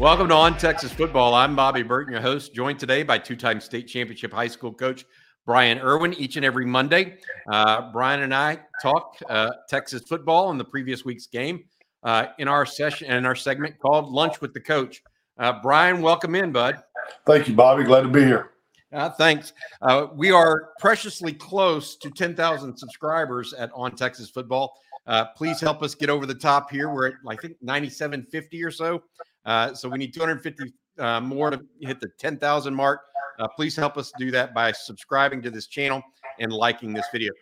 Welcome to On Texas Football. I'm Bobby Burton, your host, joined today by two-time state championship high school coach Brian Irwin. Each and every Monday, Brian and I talk Texas football in the previous week's game in our session and our segment called Lunch with the Coach. Brian, welcome in, bud. Thank you, Bobby. Glad to be here. Thanks. We are preciously close to 10,000 subscribers at On Texas Football. Please help us get over the top here. We're at, I think, 9,750 or so. So we need 250 more to hit the 10,000 mark. Please help us do that by subscribing to this channel and liking this video.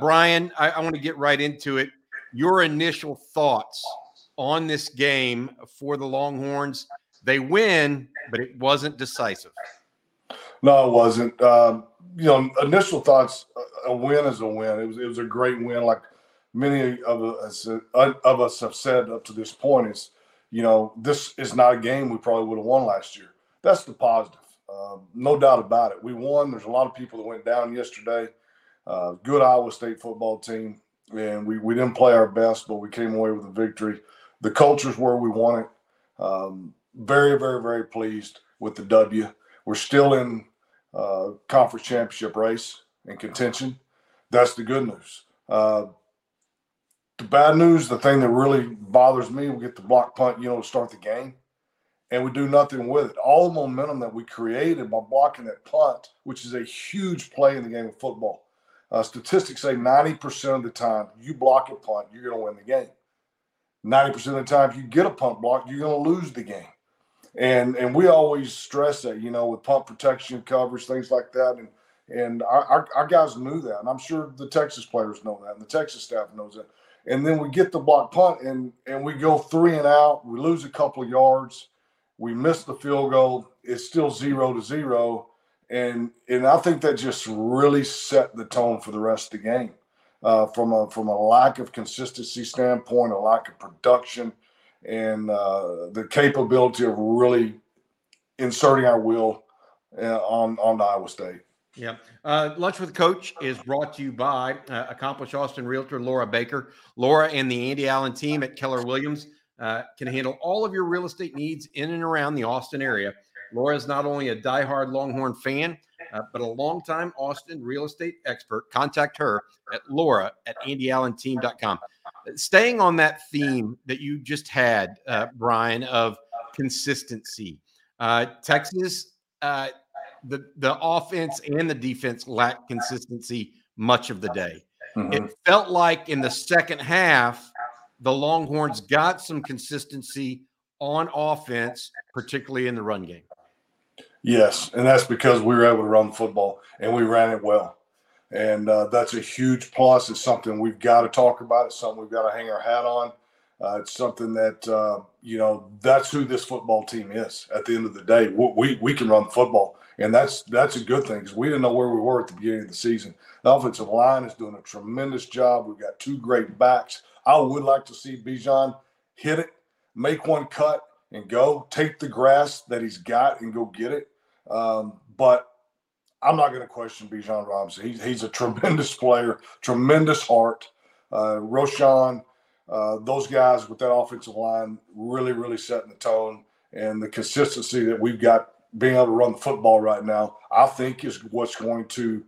Brian, I want to get right into it. Your initial thoughts on this game for the Longhorns. They win, but it wasn't decisive. No, it wasn't. Initial thoughts, a win is a win. It was a great win, like many of us have said up to this point. This is not a game we probably would have won last year. That's the positive. No doubt about it. We won. There's a lot of people that went down yesterday. Good Iowa State football team. And we didn't play our best, but we came away with a victory. The culture's where we want it. Very, very, very pleased with the W. We're still in conference championship race and contention. That's the good news. The bad news, the thing that really bothers me, we get the block punt, to start the game, and we do nothing with it. All the momentum that we created by blocking that punt, which is a huge play in the game of football. Statistics say 90% of the time you block a punt, you're going to win the game. 90% of the time if you get a punt block, you're going to lose the game. And we always stress that, with punt protection coverage, things like that. And our guys knew that. And I'm sure the Texas players know that. And the Texas staff knows that. And then we get the block punt and we go 3 and out. We lose a couple of yards. We miss the field goal. It's still 0-0. And I think that just really set the tone for the rest of the game from a lack of consistency standpoint, a lack of production, and the capability of really inserting our will on Iowa State. Yeah. Lunch with Coach is brought to you by accomplished Austin realtor Laura Baker. Laura and the Andy Allen team at Keller Williams can handle all of your real estate needs in and around the Austin area. Laura is not only a diehard Longhorn fan, but a longtime Austin real estate expert. Contact her at laura@andyallenteam.com. Staying on that theme that you just had, Brian, of consistency, Texas, the offense and the defense lacked consistency much of the day. Mm-hmm. It felt like in the second half, the Longhorns got some consistency on offense, particularly in the run game. Yes, and that's because we were able to run the football, and we ran it well. And that's a huge plus. It's something we've got to talk about. It's something we've got to hang our hat on. It's something that, that's who this football team is at the end of the day. We can run the football, and that's a good thing because we didn't know where we were at the beginning of the season. The offensive line is doing a tremendous job. We've got two great backs. I would like to see Bijan hit it, make one cut, and go take the grass that he's got and go get it. But I'm not going to question Bijan Robinson. He's a tremendous player, tremendous heart. Roschon, those guys with that offensive line really, really setting the tone. And the consistency that we've got being able to run the football right now, I think is what's going to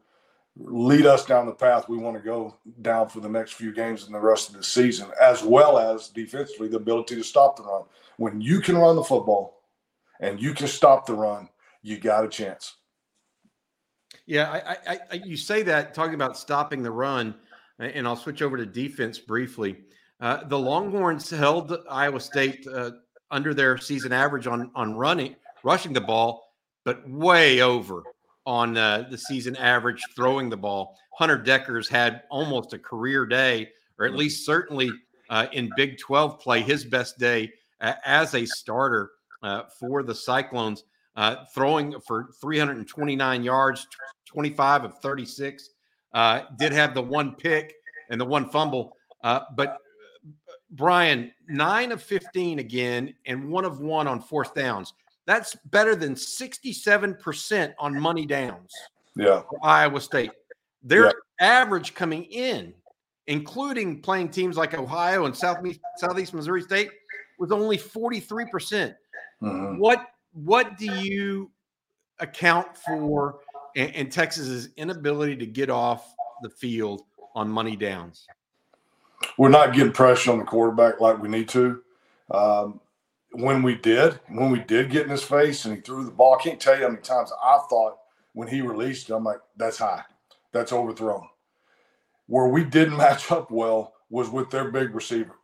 lead us down the path we want to go down for the next few games and the rest of the season, as well as defensively the ability to stop the run. When you can run the football and you can stop the run, you got a chance. Yeah, I you say that, talking about stopping the run, and I'll switch over to defense briefly. The Longhorns held Iowa State under their season average on rushing the ball, but way over on the season average throwing the ball. Hunter Dekkers had almost a career day, or at least certainly in Big 12 play, his best day as a starter for the Cyclones. Throwing for 329 yards, 25 of 36, did have the one pick and the one fumble. But Brian, 9 of 15 again and 1 of 1 on fourth downs. That's better than 67% on money downs. Yeah, for Iowa State. Their average coming in, including playing teams like Ohio and Southeast Missouri State, was only 43%. Mm-hmm. What do you account for and Texas's inability to get off the field on money downs? We're not getting pressure on the quarterback like we need to. When we did get in his face and he threw the ball, I can't tell you how many times I thought when he released it, I'm like, that's high. That's overthrown. Where we didn't match up well was with their big receiver.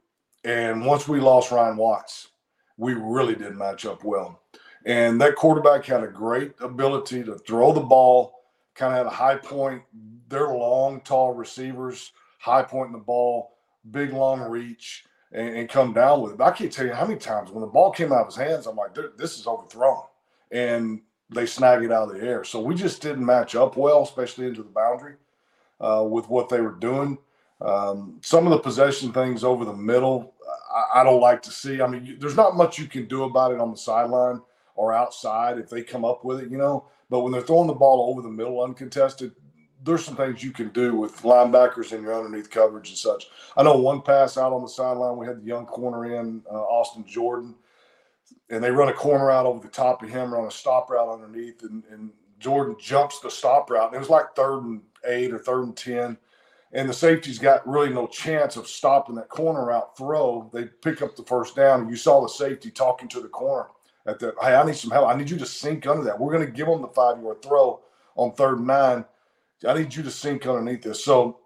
And once we lost Ryan Watts, we really didn't match up well. And that quarterback had a great ability to throw the ball, kind of had a high point. They're long, tall receivers, high point in the ball, big, long reach, and come down with it. But I can't tell you how many times when the ball came out of his hands, I'm like, this is overthrown. And they snagged it out of the air. So we just didn't match up well, especially into the boundary with what they were doing. Some of the possession things over the middle, I don't like to see. I mean, there's not much you can do about it on the sideline or outside if they come up with it, you know. But when they're throwing the ball over the middle uncontested, there's some things you can do with linebackers and your underneath coverage and such. I know one pass out on the sideline, we had the young corner in, Austin Jordan, and they run a corner out over the top of him or on a stop route underneath, and Jordan jumps the stop route. And it was like 3rd and 8 or 3rd and 10. And the safety's got really no chance of stopping that corner route throw. They pick up the first down. You saw the safety talking to the corner at the, hey, I need some help. I need you to sink under that. We're going to give them the 5-yard throw on 3rd and 9. I need you to sink underneath this. So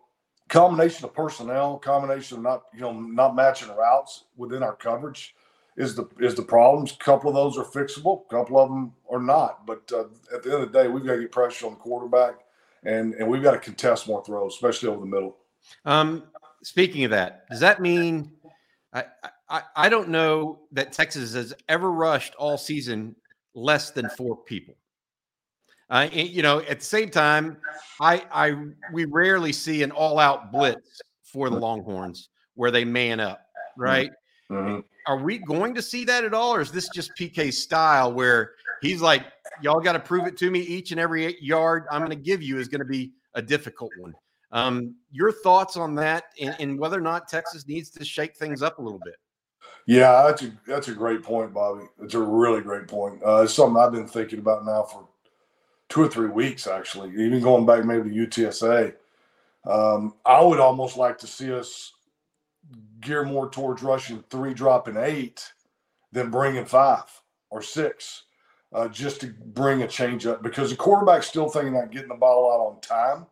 combination of personnel, combination of not matching routes within our coverage is the problems. A couple of those are fixable. A couple of them are not. But at the end of the day, we've got to get pressure on the quarterback. And we've got to contest more throws, especially over the middle. Speaking of that, does that mean I don't know that Texas has ever rushed all season less than 4 people. At the same time, we rarely see an all-out blitz for the Longhorns where they man up, right? Mm-hmm. Are we going to see that at all, or is this just PK's style where he's like, y'all got to prove it to me. Each and every 8-yard I'm going to give you is going to be a difficult one. Your thoughts on that and whether or not Texas needs to shake things up a little bit? Yeah, that's a great point, Bobby. It's a really great point. It's something I've been thinking about now for 2 or 3 weeks, actually, even going back maybe to UTSA. I would almost like to see us gear more towards rushing 3, dropping 8, than bringing 5 or 6. Just to bring a change up, because the quarterback's still thinking about getting the ball out on time.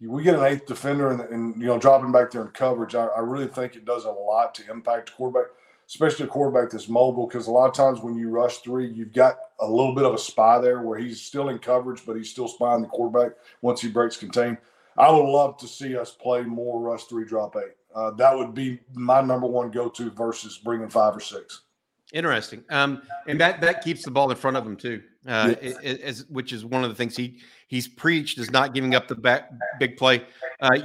We get an 8th defender and dropping back there in coverage. I really think it does a lot to impact the quarterback, especially a quarterback that's mobile, because a lot of times when you rush 3, you've got a little bit of a spy there where he's still in coverage, but he's still spying the quarterback once he breaks contain. I would love to see us play more rush 3, drop 8. That would be my number one go-to versus bringing 5 or 6. Interesting. And that keeps the ball in front of him too, which is one of the things he's preached is not giving up the big play.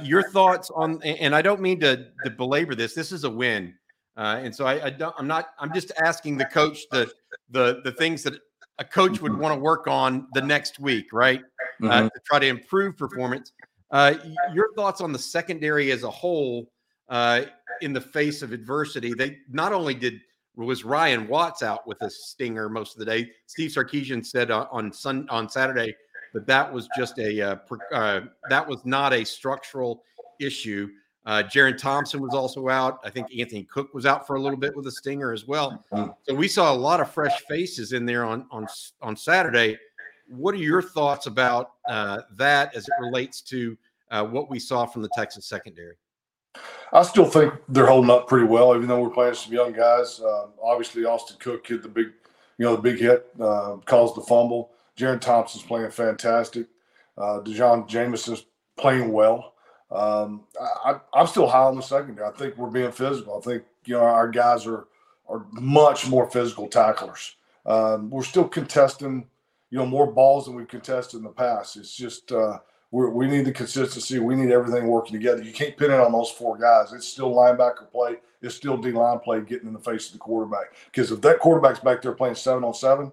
Your thoughts on, and I don't mean to belabor this. This is a win. And so I'm just asking the coach the things that a coach would want to work on the next week, right? Mm-hmm. To try to improve performance. Your thoughts on the secondary as a whole in the face of adversity. They not only was Ryan Watts out with a stinger most of the day. Steve Sarkisian said on Saturday that was just that was not a structural issue. Jerrin Thompson was also out. I think Anthony Cook was out for a little bit with a stinger as well. So we saw a lot of fresh faces in there on Saturday. What are your thoughts about that as it relates to what we saw from the Texas secondary? I still think they're holding up pretty well, even though we're playing some young guys. Obviously, Austin Cook hit the big hit, caused the fumble. Jerrin Thompson's playing fantastic. DeJon Jameson's playing well. I'm still high on the secondary. I think we're being physical. I think our guys are much more physical tacklers. We're still contesting, more balls than we've contested in the past. It's just we need the consistency. We need everything working together. You can't pin it on those 4 guys. It's still linebacker play. It's still D-line play getting in the face of the quarterback. Because if that quarterback's back there playing 7-on-7,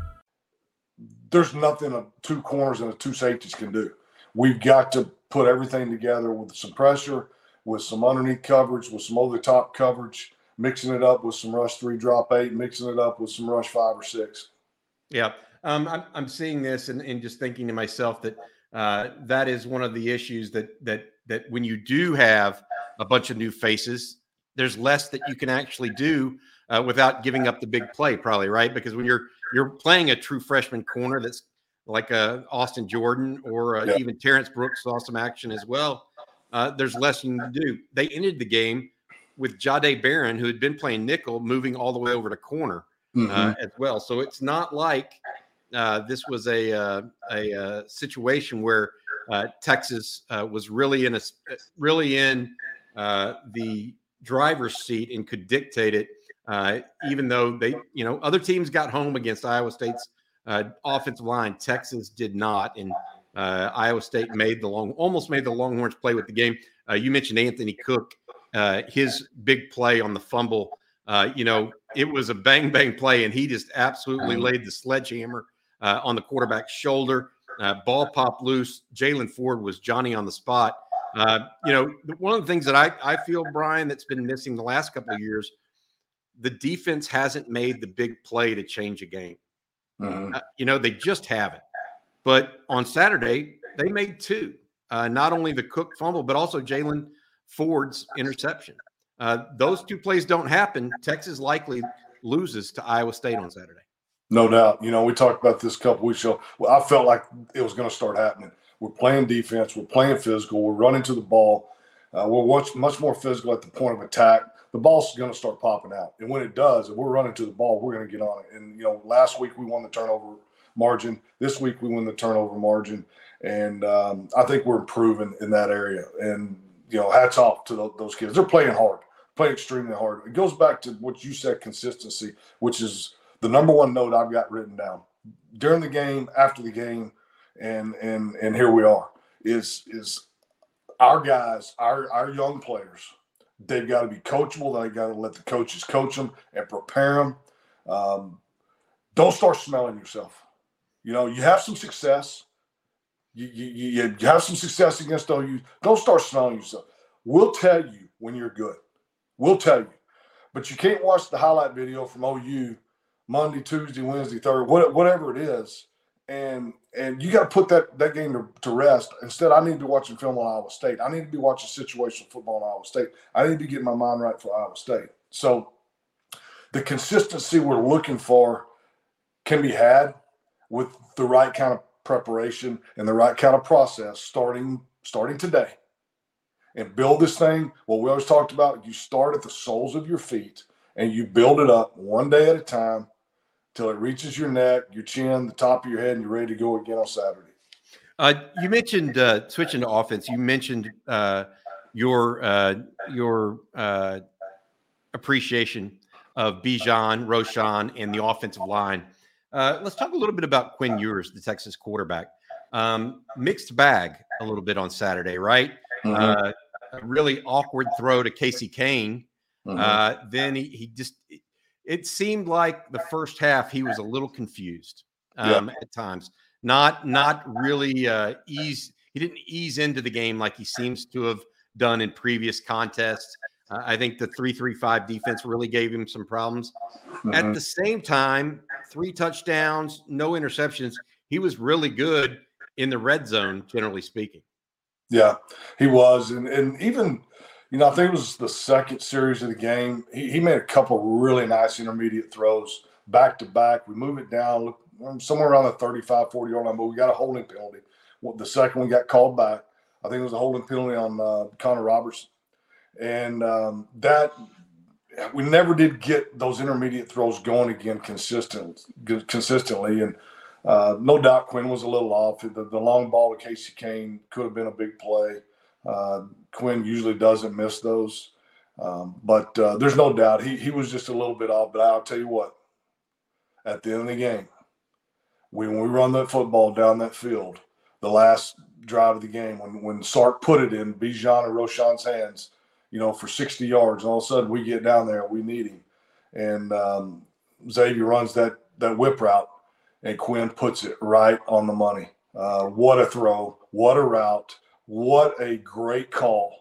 There's nothing two corners and two safeties can do. We've got to put everything together with some pressure, with some underneath coverage, with some over-the-top coverage, mixing it up with some rush 3, drop 8, mixing it up with some rush 5 or 6. Yeah, I'm seeing this and just thinking to myself that that is one of the issues that when you do have a bunch of new faces, there's less that you can actually do without giving up the big play, probably, right? Because when you're playing a true freshman corner that's like Austin Jordan or even Terrence Brooks saw some action as well, there's less you can do. They ended the game with Jahdae Barron, who had been playing nickel, moving all the way over to corner as well. So it's not like this was a situation where Texas was really in the driver's seat and could dictate it. Even though other teams got home against Iowa State's offensive line, Texas did not, and Iowa State almost made the Longhorns play with the game. You mentioned Anthony Cook, his big play on the fumble. It was a bang bang play, and he just absolutely laid the sledgehammer on the quarterback's shoulder. Ball popped loose. Jaylan Ford was Johnny on the spot. One of the things that I feel, Brian, that's been missing the last couple of years. The defense hasn't made the big play to change a game. They just haven't. But on Saturday, they made two. Not only the Cook fumble, but also Jaylan Ford's interception. Those two plays don't happen, Texas likely loses to Iowa State on Saturday. No doubt. We talked about this a couple weeks ago. Well, I felt like it was going to start happening. We're playing defense. We're playing physical. We're running to the ball. We're much more physical at the point of attack. The ball's going to start popping out. And when it does, if we're running to the ball, we're going to get on it. And, last week we won the turnover margin. This week we win the turnover margin. And I think we're improving in that area. And, hats off to those kids. They're playing hard, playing extremely hard. It goes back to what you said, consistency, which is the number one note I've got written down. During the game, after the game, and here we are, is our guys, our young players, they've got to be coachable. They've got to let the coaches coach them and prepare them. Don't start smelling yourself. You have some success. You have some success against OU. Don't start smelling yourself. We'll tell you when you're good. We'll tell you. But you can't watch the highlight video from OU Monday, Tuesday, Wednesday, Thursday, whatever it is, and you got to put that game to rest. Instead, I need to watch a film on Iowa State. I need to be watching situational football on Iowa State. I need to get my mind right for Iowa State. So the consistency we're looking for can be had with the right kind of preparation and the right kind of process starting today. And build this thing. Well, we always talked about you start at the soles of your feet and you build it up one day at a time till it reaches your neck, your chin, the top of your head, and you're ready to go again on Saturday. You mentioned switching to offense. You mentioned your appreciation of Bijan, Roschon, and the offensive line. Let's talk a little bit about Quinn Ewers, the Texas quarterback. Mixed bag a little bit on Saturday, right? A really awkward throw to Casey Cain. Then he just – it seemed like the first half he was a little confused at times. Not really ease. He didn't ease into the game like he seems to have done in previous contests. I think the 3-3-5 defense really gave him some problems. At the same time, 3 touchdowns, no interceptions. He was really good in the red zone, generally speaking. Yeah, he was. And even – I think it was the second series of the game. He made a couple of really nice intermediate throws back-to-back. We move it down somewhere around the 35, 40-yard line, but we got a holding penalty. The second one got called back. I think it was a holding penalty on Connor Robertson. And we never did get those intermediate throws going again consistently. And No doubt Quinn was a little off. The long ball to Casey Cain could have been a big play. Quinn usually doesn't miss those. But there's no doubt he was just a little bit off. But I'll tell you what, at the end of the game, when we run that football down that field, the last drive of the game, when Sark put it in Bijan and Roschon's hands, for 60 yards, and all of a sudden we get down there, we need him. And Xavier runs that whip route, and Quinn puts it right on the money. What a throw, what a route, what a great call,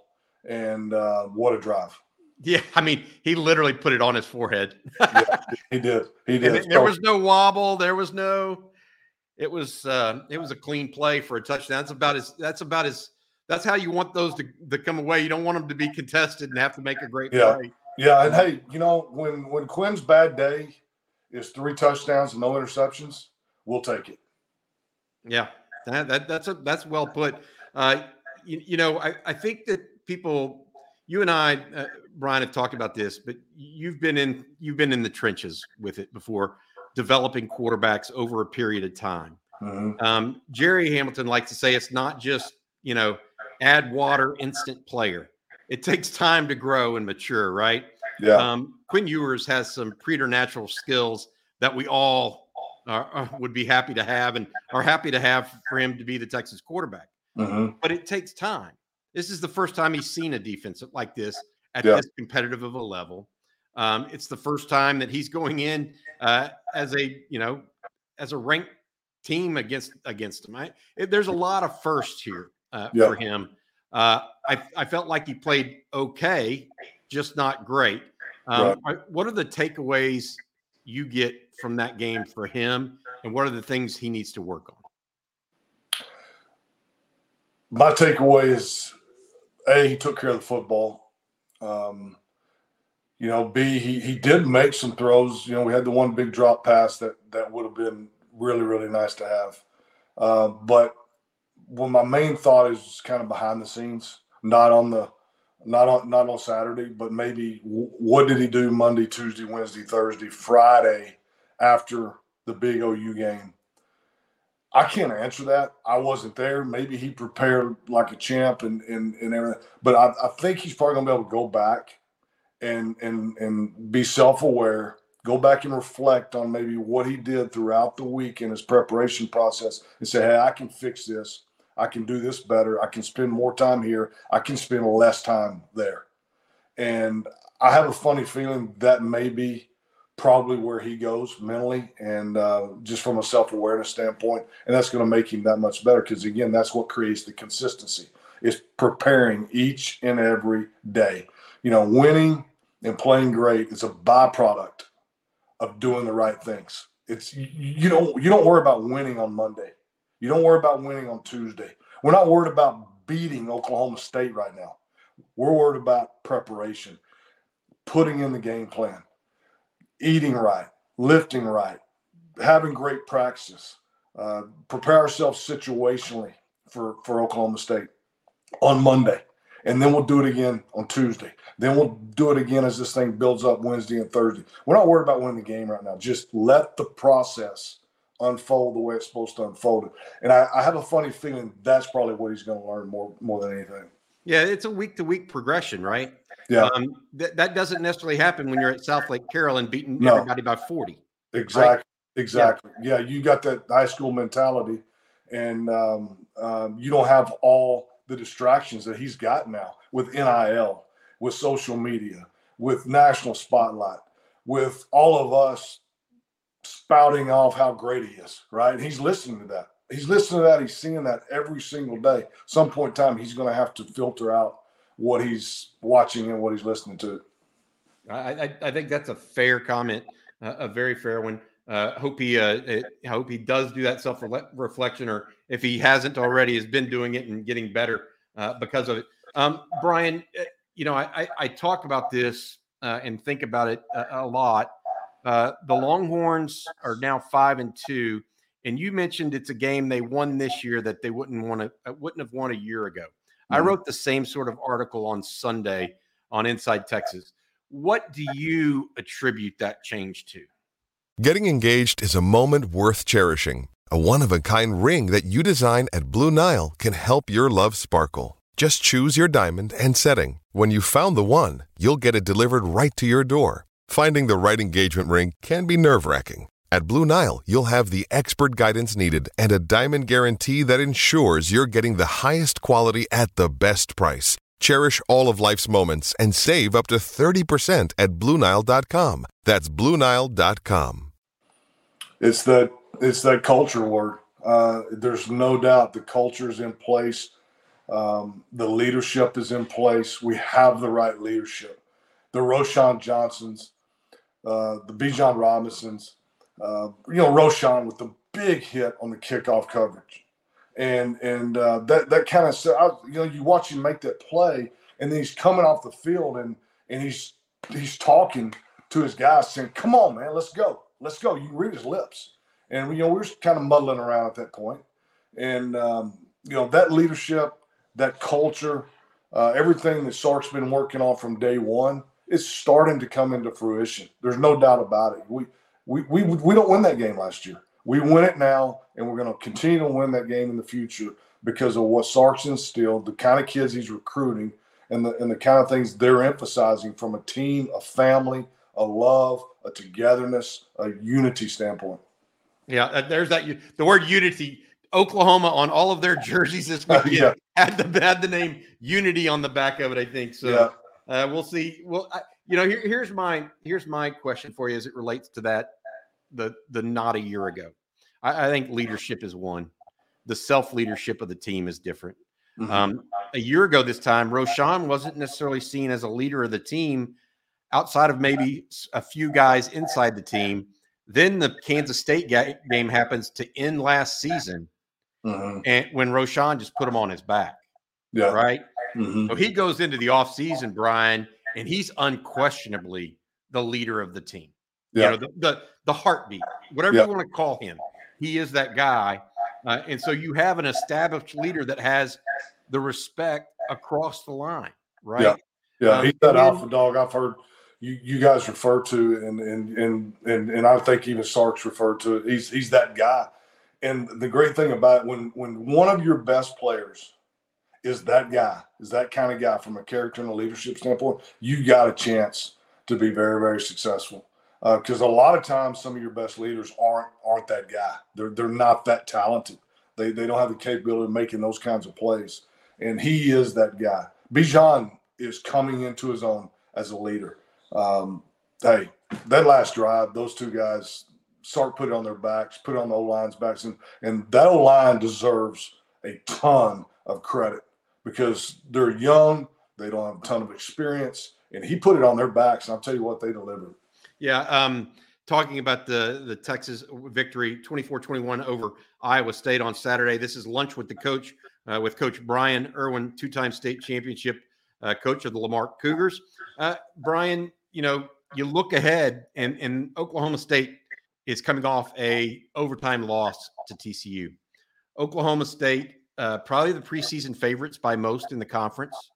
and what a drive. Yeah, I mean, he literally put it on his forehead. Yeah, he did. And there was no wobble. There was no. It was a clean play for a touchdown. That's how you want those to come away. You don't want them to be contested and have to make a great play. Yeah, and hey, when Quinn's bad day is 3 touchdowns and no interceptions, we'll take it. Yeah, that's well put. I think that people. You and I, Brian, have talked about this, but you've been in the trenches with it before, developing quarterbacks over a period of time. Mm-hmm. Jerry Hamilton likes to say it's not just add water, instant player. It takes time to grow and mature, right? Yeah. Quinn Ewers has some preternatural skills that we all would be happy to have, and are happy to have for him to be the Texas quarterback. Mm-hmm. But it takes time. This is the first time he's seen a defense like this at this competitive of a level. It's the first time that he's going in as a ranked team against him. There's a lot of firsts here for him. I felt like he played okay, just not great. What are the takeaways you get from that game for him, and what are the things he needs to work on? My takeaway is, A, he took care of the football. B, he did make some throws. We had the one big drop pass that would have been really, really nice to have. But my main thought is kind of behind the scenes, not on Saturday, but maybe what did he do Monday, Tuesday, Wednesday, Thursday, Friday after the big OU game? I can't answer that. I wasn't there. Maybe he prepared like a champ and everything. But I think he's probably going to be able to go back and be self-aware, go back and reflect on maybe what he did throughout the week in his preparation process and say, hey, I can fix this. I can do this better. I can spend more time here. I can spend less time there. And I have a funny feeling that maybe – probably where he goes mentally and just from a self-awareness standpoint. And that's going to make him that much better because, again, that's what creates the consistency is preparing each and every day. Winning and playing great is a byproduct of doing the right things. It's you don't worry about winning on Monday. You don't worry about winning on Tuesday. We're not worried about beating Oklahoma State right now. We're worried about preparation, putting in the game plan. Eating right, lifting right, having great practices, prepare ourselves situationally for Oklahoma State on Monday. And then we'll do it again on Tuesday. Then we'll do it again as this thing builds up Wednesday and Thursday. We're not worried about winning the game right now. Just let the process unfold the way it's supposed to unfold it. And I have a funny feeling that's probably what he's going to learn more than anything. Yeah, it's a week-to-week progression, right? Yeah. That doesn't necessarily happen when you're at South Lake Carroll and beating everybody by 40. Exactly. Right? Exactly. Yeah. You got that high school mentality, and you don't have all the distractions that he's got now with NIL, with social media, with national spotlight, with all of us spouting off how great he is, right? And he's listening to that. He's listening to that. He's seeing that every single day. Some point in time, he's going to have to filter out what he's watching and what he's listening to. I think that's a fair comment, a very fair one. Hope he does do that self-reflection, or if he hasn't already, has been doing it and getting better because of it. Brian, I talk about this and think about it a lot. The Longhorns are now 5-2. And you mentioned it's a game they won this year that they wouldn't have won a year ago. Mm-hmm. I wrote the same sort of article on Sunday on Inside Texas. What do you attribute that change to? Getting engaged is a moment worth cherishing. A one-of-a-kind ring that you design at Blue Nile can help your love sparkle. Just choose your diamond and setting. When you've found the one, you'll get it delivered right to your door. Finding the right engagement ring can be nerve-wracking. At Blue Nile, you'll have the expert guidance needed and a diamond guarantee that ensures you're getting the highest quality at the best price. Cherish all of life's moments and save up to 30% at BlueNile.com. That's BlueNile.com. It's that culture word. There's no doubt the culture's in place. The leadership is in place. We have the right leadership. The Roschon Johnsons, the Bijan Robinsons, Roschon with the big hit on the kickoff coverage. And that kind of – you watch him make that play, and then he's coming off the field, and he's talking to his guys saying, come on, man, let's go. Let's go. You can read his lips. And, we were just kind of muddling around at that point. And, that leadership, that culture, everything that Sark's been working on from day one, it's starting to come into fruition. There's no doubt about it. We don't win that game last year. We win it now, and we're going to continue to win that game in the future because of what Sark's instilled, the kind of kids he's recruiting, and the kind of things they're emphasizing from a team, a family, a love, a togetherness, a unity standpoint. Yeah, there's that. The word unity. Oklahoma on all of their jerseys this weekend had the name unity on the back of it, I think. So we'll see. Well, here's my question for you as it relates to that. The not a year ago. I think leadership is one. The self-leadership of the team is different. Mm-hmm. A year ago this time, Roschon wasn't necessarily seen as a leader of the team outside of maybe a few guys inside the team. Then the Kansas State game happens to end last season, mm-hmm. and when Roschon just put him on his back. Yeah. Right? Mm-hmm. So he goes into the offseason, Brian, and he's unquestionably the leader of the team. Yeah. The heartbeat, whatever you want to call him. He is that guy. And so you have an established leader that has the respect across the line, right? Yeah. He's that alpha dog I've heard you guys refer to, and I think even Sark's referred to it. He's that guy. And the great thing about it, when one of your best players is that guy, is that kind of guy from a character and a leadership standpoint, you got a chance to be very, very successful. Because a lot of times some of your best leaders aren't that guy. They're not that talented. They don't have the capability of making those kinds of plays. And he is that guy. Bijan is coming into his own as a leader. That last drive, those two guys, Sark put it on their backs, put it on the O-line's backs. And that O-line deserves a ton of credit because they're young, they don't have a ton of experience, and he put it on their backs. And I'll tell you what, they delivered. Yeah, talking about the Texas victory, 24-21 over Iowa State on Saturday. This is Lunch with the Coach, with Coach Brian Irwin, two-time state championship coach of the Lamar Cougars. Brian, you look ahead, and Oklahoma State is coming off a overtime loss to TCU. Oklahoma State, probably the preseason favorites by most in the conference.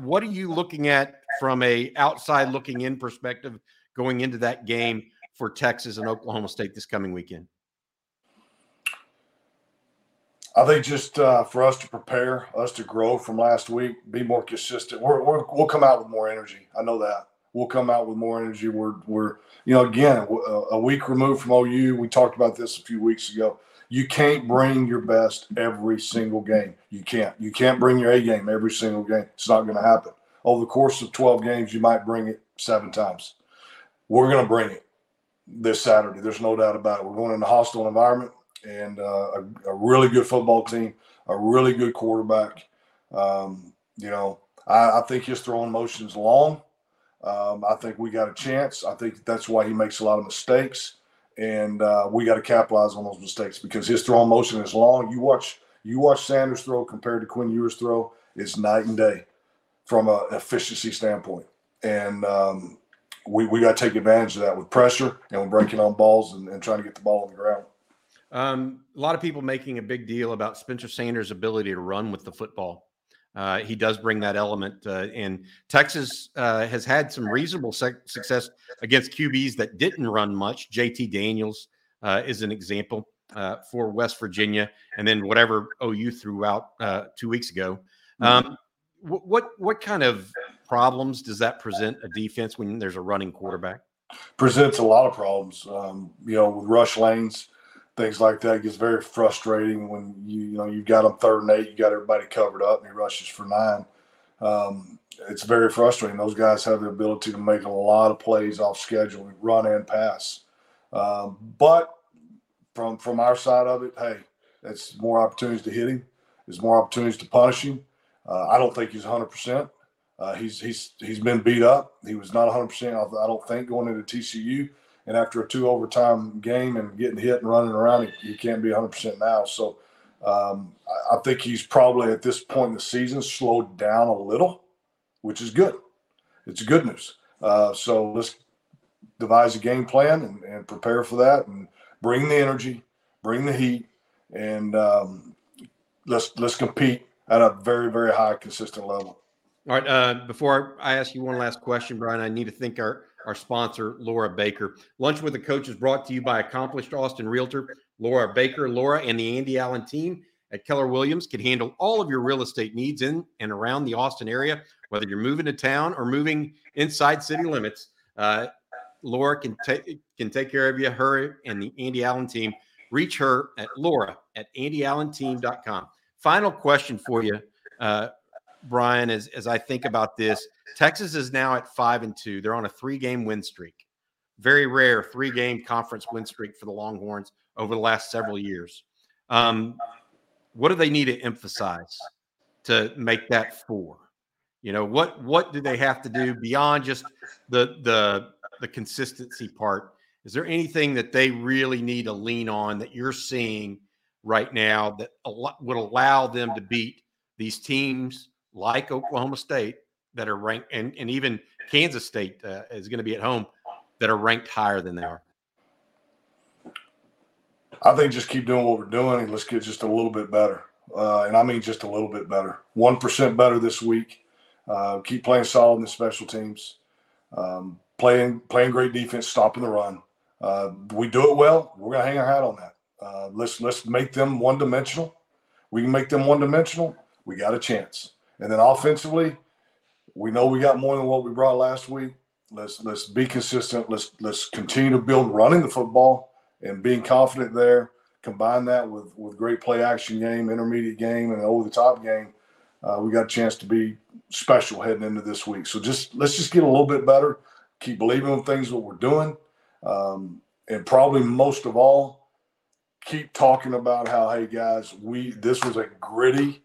What are you looking at from a outside looking in perspective going into that game for Texas and Oklahoma State this coming weekend? I think just for us to prepare, us to grow from last week, be more consistent. We'll come out with more energy. I know that. We'll come out with more energy. We're a week removed from OU. We talked about this a few weeks ago. You can't bring your best every single game. You can't. You can't bring your A game every single game. It's not going to happen. Over the course of 12 games, you might bring it 7 times. We're going to bring it this Saturday. There's no doubt about it. We're going in a hostile environment and a really good football team, a really good quarterback. I think his throwing motion's long. I think we got a chance. I think that's why he makes a lot of mistakes. And we got to capitalize on those mistakes because his throwing motion is long. You watch Sanders throw compared to Quinn Ewers throw. It's night and day from an efficiency standpoint. And we got to take advantage of that with pressure and with breaking on balls and trying to get the ball on the ground. A lot of people making a big deal about Spencer Sanders' ability to run with the football. he does bring that element in. Texas has had some reasonable success against QBs that didn't run much. JT Daniels is an example for West Virginia, and then whatever OU threw out 2 weeks ago. What kind of problems does that present a defense when there's a running quarterback? Presents a lot of problems, with rush lanes, things like that. It gets very frustrating when you've got them 3rd and 8, you got everybody covered up, and he rushes for 9. It's very frustrating. Those guys have the ability to make a lot of plays off schedule, run and pass. But from our side of it, hey, it's more opportunities to hit him. There's more opportunities to punish him. I don't think he's 100%. He's been beat up. He was not 100%, I don't think, going into TCU. And after a 2-overtime game and getting hit and running around, he can't be 100% now. So I think he's probably at this point in the season slowed down a little, which is good. It's good news. So let's devise a game plan and prepare for that and bring the energy, bring the heat, and let's compete at a very, very high, consistent level. All right. Before I ask you one last question, Brian, I need to thank our sponsor, Laura Baker. Lunch with the Coach is brought to you by accomplished Austin realtor, Laura Baker. Laura and the Andy Allen team at Keller Williams can handle all of your real estate needs in and around the Austin area, whether you're moving to town or moving inside city limits. Laura can take care of you. Her and the Andy Allen team. Reach her at laura@andyallenteam.com. Final question for you, Brian, as I think about this, Texas is now at 5-2. They're on a 3-game win streak. Very rare 3-game conference win streak for the Longhorns over the last several years. What do they need to emphasize to make that 4? What do they have to do beyond just the consistency part? Is there anything that they really need to lean on that you're seeing right now that would allow them to beat these teams like Oklahoma State that are ranked, and even Kansas State is going to be at home, that are ranked higher than they are? I think just keep doing what we're doing and let's get just a little bit better. And I mean just a little bit better. 1% better this week. Keep playing solid in the special teams. Playing great defense, stopping the run. We do it well, we're going to hang our hat on that. Let's make them one-dimensional. We can make them one-dimensional, we got a chance. And then offensively, we know we got more than what we brought last week. Let's be consistent. Let's continue to build running the football and being confident there. Combine that with great play action game, intermediate game, and over-the-top game. We got a chance to be special heading into this week. So let's get a little bit better. Keep believing in things that we're doing. And probably most of all, keep talking about how, hey guys, this was a gritty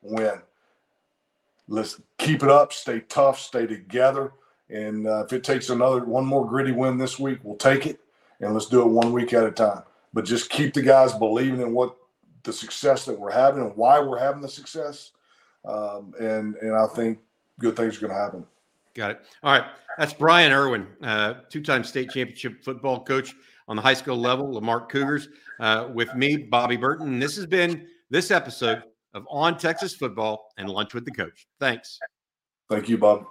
win. Let's keep it up, stay tough, stay together, and if it takes one more gritty win this week, we'll take it, and let's do it 1 week at a time. But just keep the guys believing in what the success that we're having and why we're having the success, and I think good things are going to happen. Got it. All right, that's Brian Irwin, two-time state championship football coach on the high school level, Lamar Cougars, with me, Bobby Burton. This has been this episode of On Texas Football and Lunch with the Coach. Thanks. Thank you, Bob.